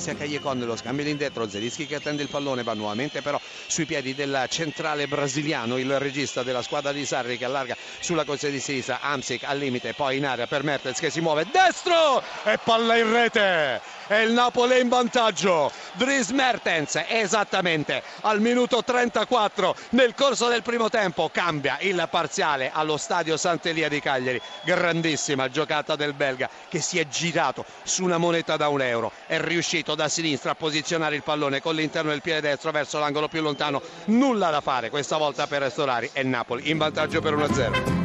sia Caglie con lo scambio indietro, Zielinski che attende il pallone, va nuovamente però sui piedi del centrale brasiliano, il regista della squadra di Sarri, che allarga sulla corsia di sinistra, Hamsik al limite, poi in area per Mertens che si muove, destro e palla in rete, e il Napoli è in vantaggio. Dries Mertens esattamente al minuto 34 nel corso del primo tempo cambia il parziale allo stadio Sant'Elia di Cagliari, grandissima giocata del belga che si è girato su una moneta da €1, è riuscito da sinistra a posizionare il pallone con l'interno del piede destro verso l'angolo più lontano, nulla da fare questa volta per Storari e Napoli in vantaggio per 1-0.